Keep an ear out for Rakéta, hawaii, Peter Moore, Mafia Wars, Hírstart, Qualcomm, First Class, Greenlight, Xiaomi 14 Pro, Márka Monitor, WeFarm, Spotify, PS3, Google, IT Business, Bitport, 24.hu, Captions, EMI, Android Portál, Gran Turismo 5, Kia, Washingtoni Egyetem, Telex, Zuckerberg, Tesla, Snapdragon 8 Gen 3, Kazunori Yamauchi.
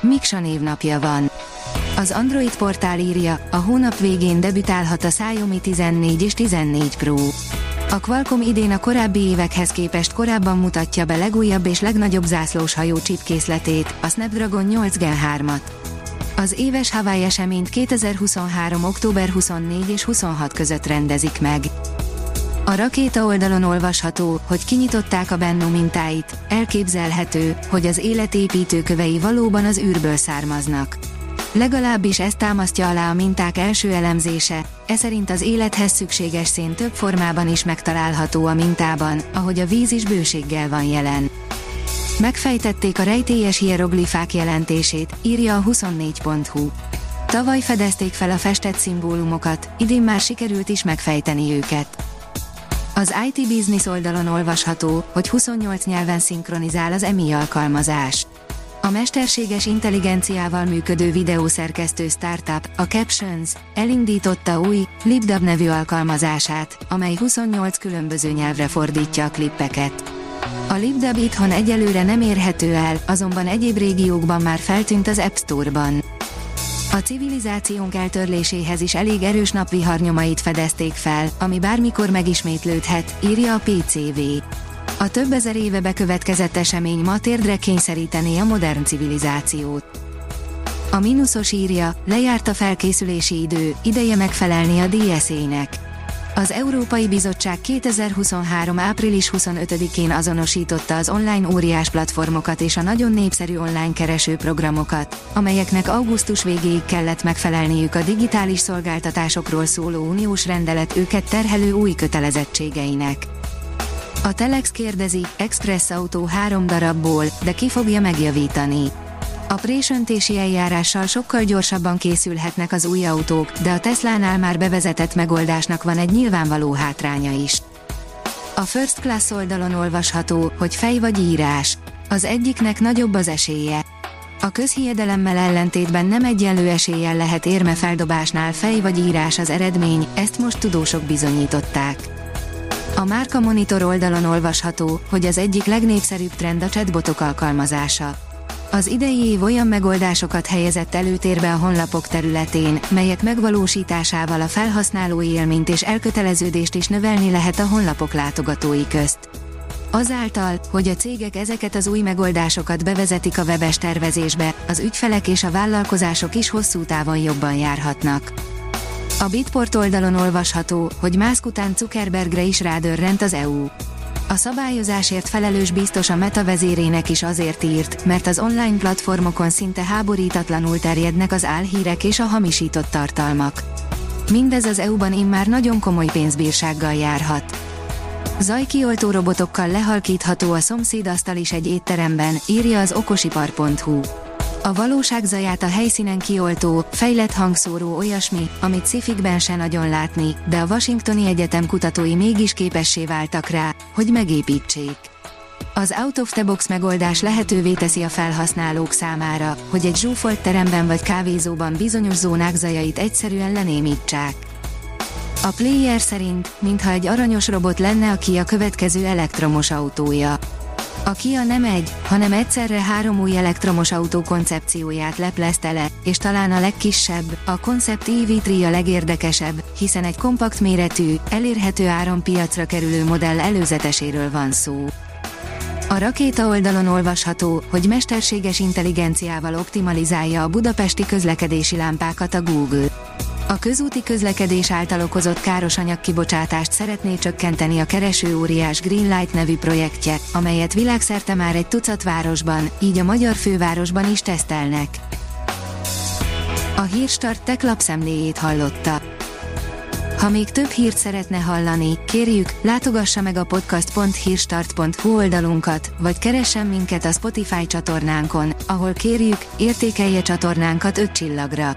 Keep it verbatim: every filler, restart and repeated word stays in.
Miksa névnapja van. Az Android Portál írja, a hónap végén debütálhat a Xiaomi tizennégy és tizennégy Pro. A Qualcomm idén a korábbi évekhez képest korábban mutatja be legújabb és legnagyobb zászlós hajó chipkészletét, a Snapdragon nyolc Gen hármat. Az éves Hawaii eseményt kétezer-huszonhárom. október huszonnégy és huszonhat között rendezik meg. A rakéta oldalon olvasható, hogy kinyitották a Bennu mintáit, elképzelhető, hogy az élet építőkövei valóban az űrből származnak. Legalábbis ezt támasztja alá a minták első elemzése, eszerint az élethez szükséges szén több formában is megtalálható a mintában, ahogy a víz is bőséggel van jelen. Megfejtették a rejtélyes hieroglifák jelentését, írja a huszonnégy pont hu. Tavaly fedezték fel a festett szimbólumokat, idén már sikerült is megfejteni őket. Az i té Business oldalon olvasható, hogy huszonnyolc nyelven szinkronizál az e em i alkalmazás. A mesterséges intelligenciával működő videószerkesztő startup, a Captions, elindította új, Libdub nevű alkalmazását, amely huszonnyolc különböző nyelvre fordítja a klippeket. A Libdub itthon egyelőre nem érhető el, azonban egyéb régiókban már feltűnt az App Store-ban. A civilizációnk eltörléséhez is elég erős napviharnyomait fedezték fel, ami bármikor megismétlődhet, írja a pé cé vé. A több ezer éve bekövetkezett esemény ma térdre kényszerítené a modern civilizációt. A mínuszos írja, lejárt a felkészülési idő, ideje megfelelni a dé es zé-nek. Az Európai Bizottság kétezer-huszonhárom. április huszonötödikén azonosította az online óriás platformokat és a nagyon népszerű online kereső programokat, amelyeknek augusztus végéig kellett megfelelniük a digitális szolgáltatásokról szóló uniós rendelet őket terhelő új kötelezettségeinek. A Telex kérdezi, expressz autó három darabból, de ki fogja megjavítani? A présöntési eljárással sokkal gyorsabban készülhetnek az új autók, de a Teslánál már bevezetett megoldásnak van egy nyilvánvaló hátránya is. A First Class oldalon olvasható, hogy fej vagy írás. Az egyiknek nagyobb az esélye. A közhiedelemmel ellentétben nem egyenlő eséllyel lehet érmefeldobásnál fej vagy írás az eredmény, ezt most tudósok bizonyították. A Márka Monitor oldalon olvasható, hogy az egyik legnépszerűbb trend a chatbotok alkalmazása. Az idei év olyan megoldásokat helyezett előtérbe a honlapok területén, melyek megvalósításával a felhasználói élményt és elköteleződést is növelni lehet a honlapok látogatói közt. Azáltal, hogy a cégek ezeket az új megoldásokat bevezetik a webes tervezésbe, az ügyfelek és a vállalkozások is hosszú távon jobban járhatnak. A Bitport oldalon olvasható, hogy Musk után Zuckerbergre is rádörrent az e u. A szabályozásért felelős biztos a Meta vezérének is azért írt, mert az online platformokon szinte háborítatlanul terjednek az álhírek és a hamisított tartalmak. Mindez az e u-ban immár nagyon komoly pénzbírsággal járhat. Zajkioltó robotokkal lehalkítható a szomszédasztal is egy étteremben, írja az okosipar pont hu. A valóság zaját a helyszínen kioltó, fejlett hangszóró olyasmi, amit sci-fikben se nagyon látni, de a Washingtoni Egyetem kutatói mégis képessé váltak rá, hogy megépítsék. Az out-of-the-box megoldás lehetővé teszi a felhasználók számára, hogy egy zsúfolt teremben vagy kávézóban bizonyos zónák zajait egyszerűen lenémítsák. A Player szerint, mintha egy aranyos robot lenne a Kia következő elektromos autója. A Kia nem egy, hanem egyszerre három új elektromos autó koncepcióját leplezte le, és talán a legkisebb, a Concept é vé három a legérdekesebb, hiszen egy kompakt méretű, elérhető áron piacra kerülő modell előzeteséről van szó. A rakéta oldalon olvasható, hogy mesterséges intelligenciával optimalizálja a budapesti közlekedési lámpákat a Google. A közúti közlekedés által okozott káros anyagkibocsátást szeretné csökkenteni a keresőóriás Greenlight nevű projektje, amelyet világszerte már egy tucat városban, így a magyar fővárosban is tesztelnek. A Hírstart tech lapszemléjét hallotta. Ha még több hírt szeretne hallani, kérjük, látogassa meg a podcast pont hírstart pont hu oldalunkat, vagy keressen minket a Spotify csatornánkon, ahol kérjük, értékelje csatornánkat öt csillagra.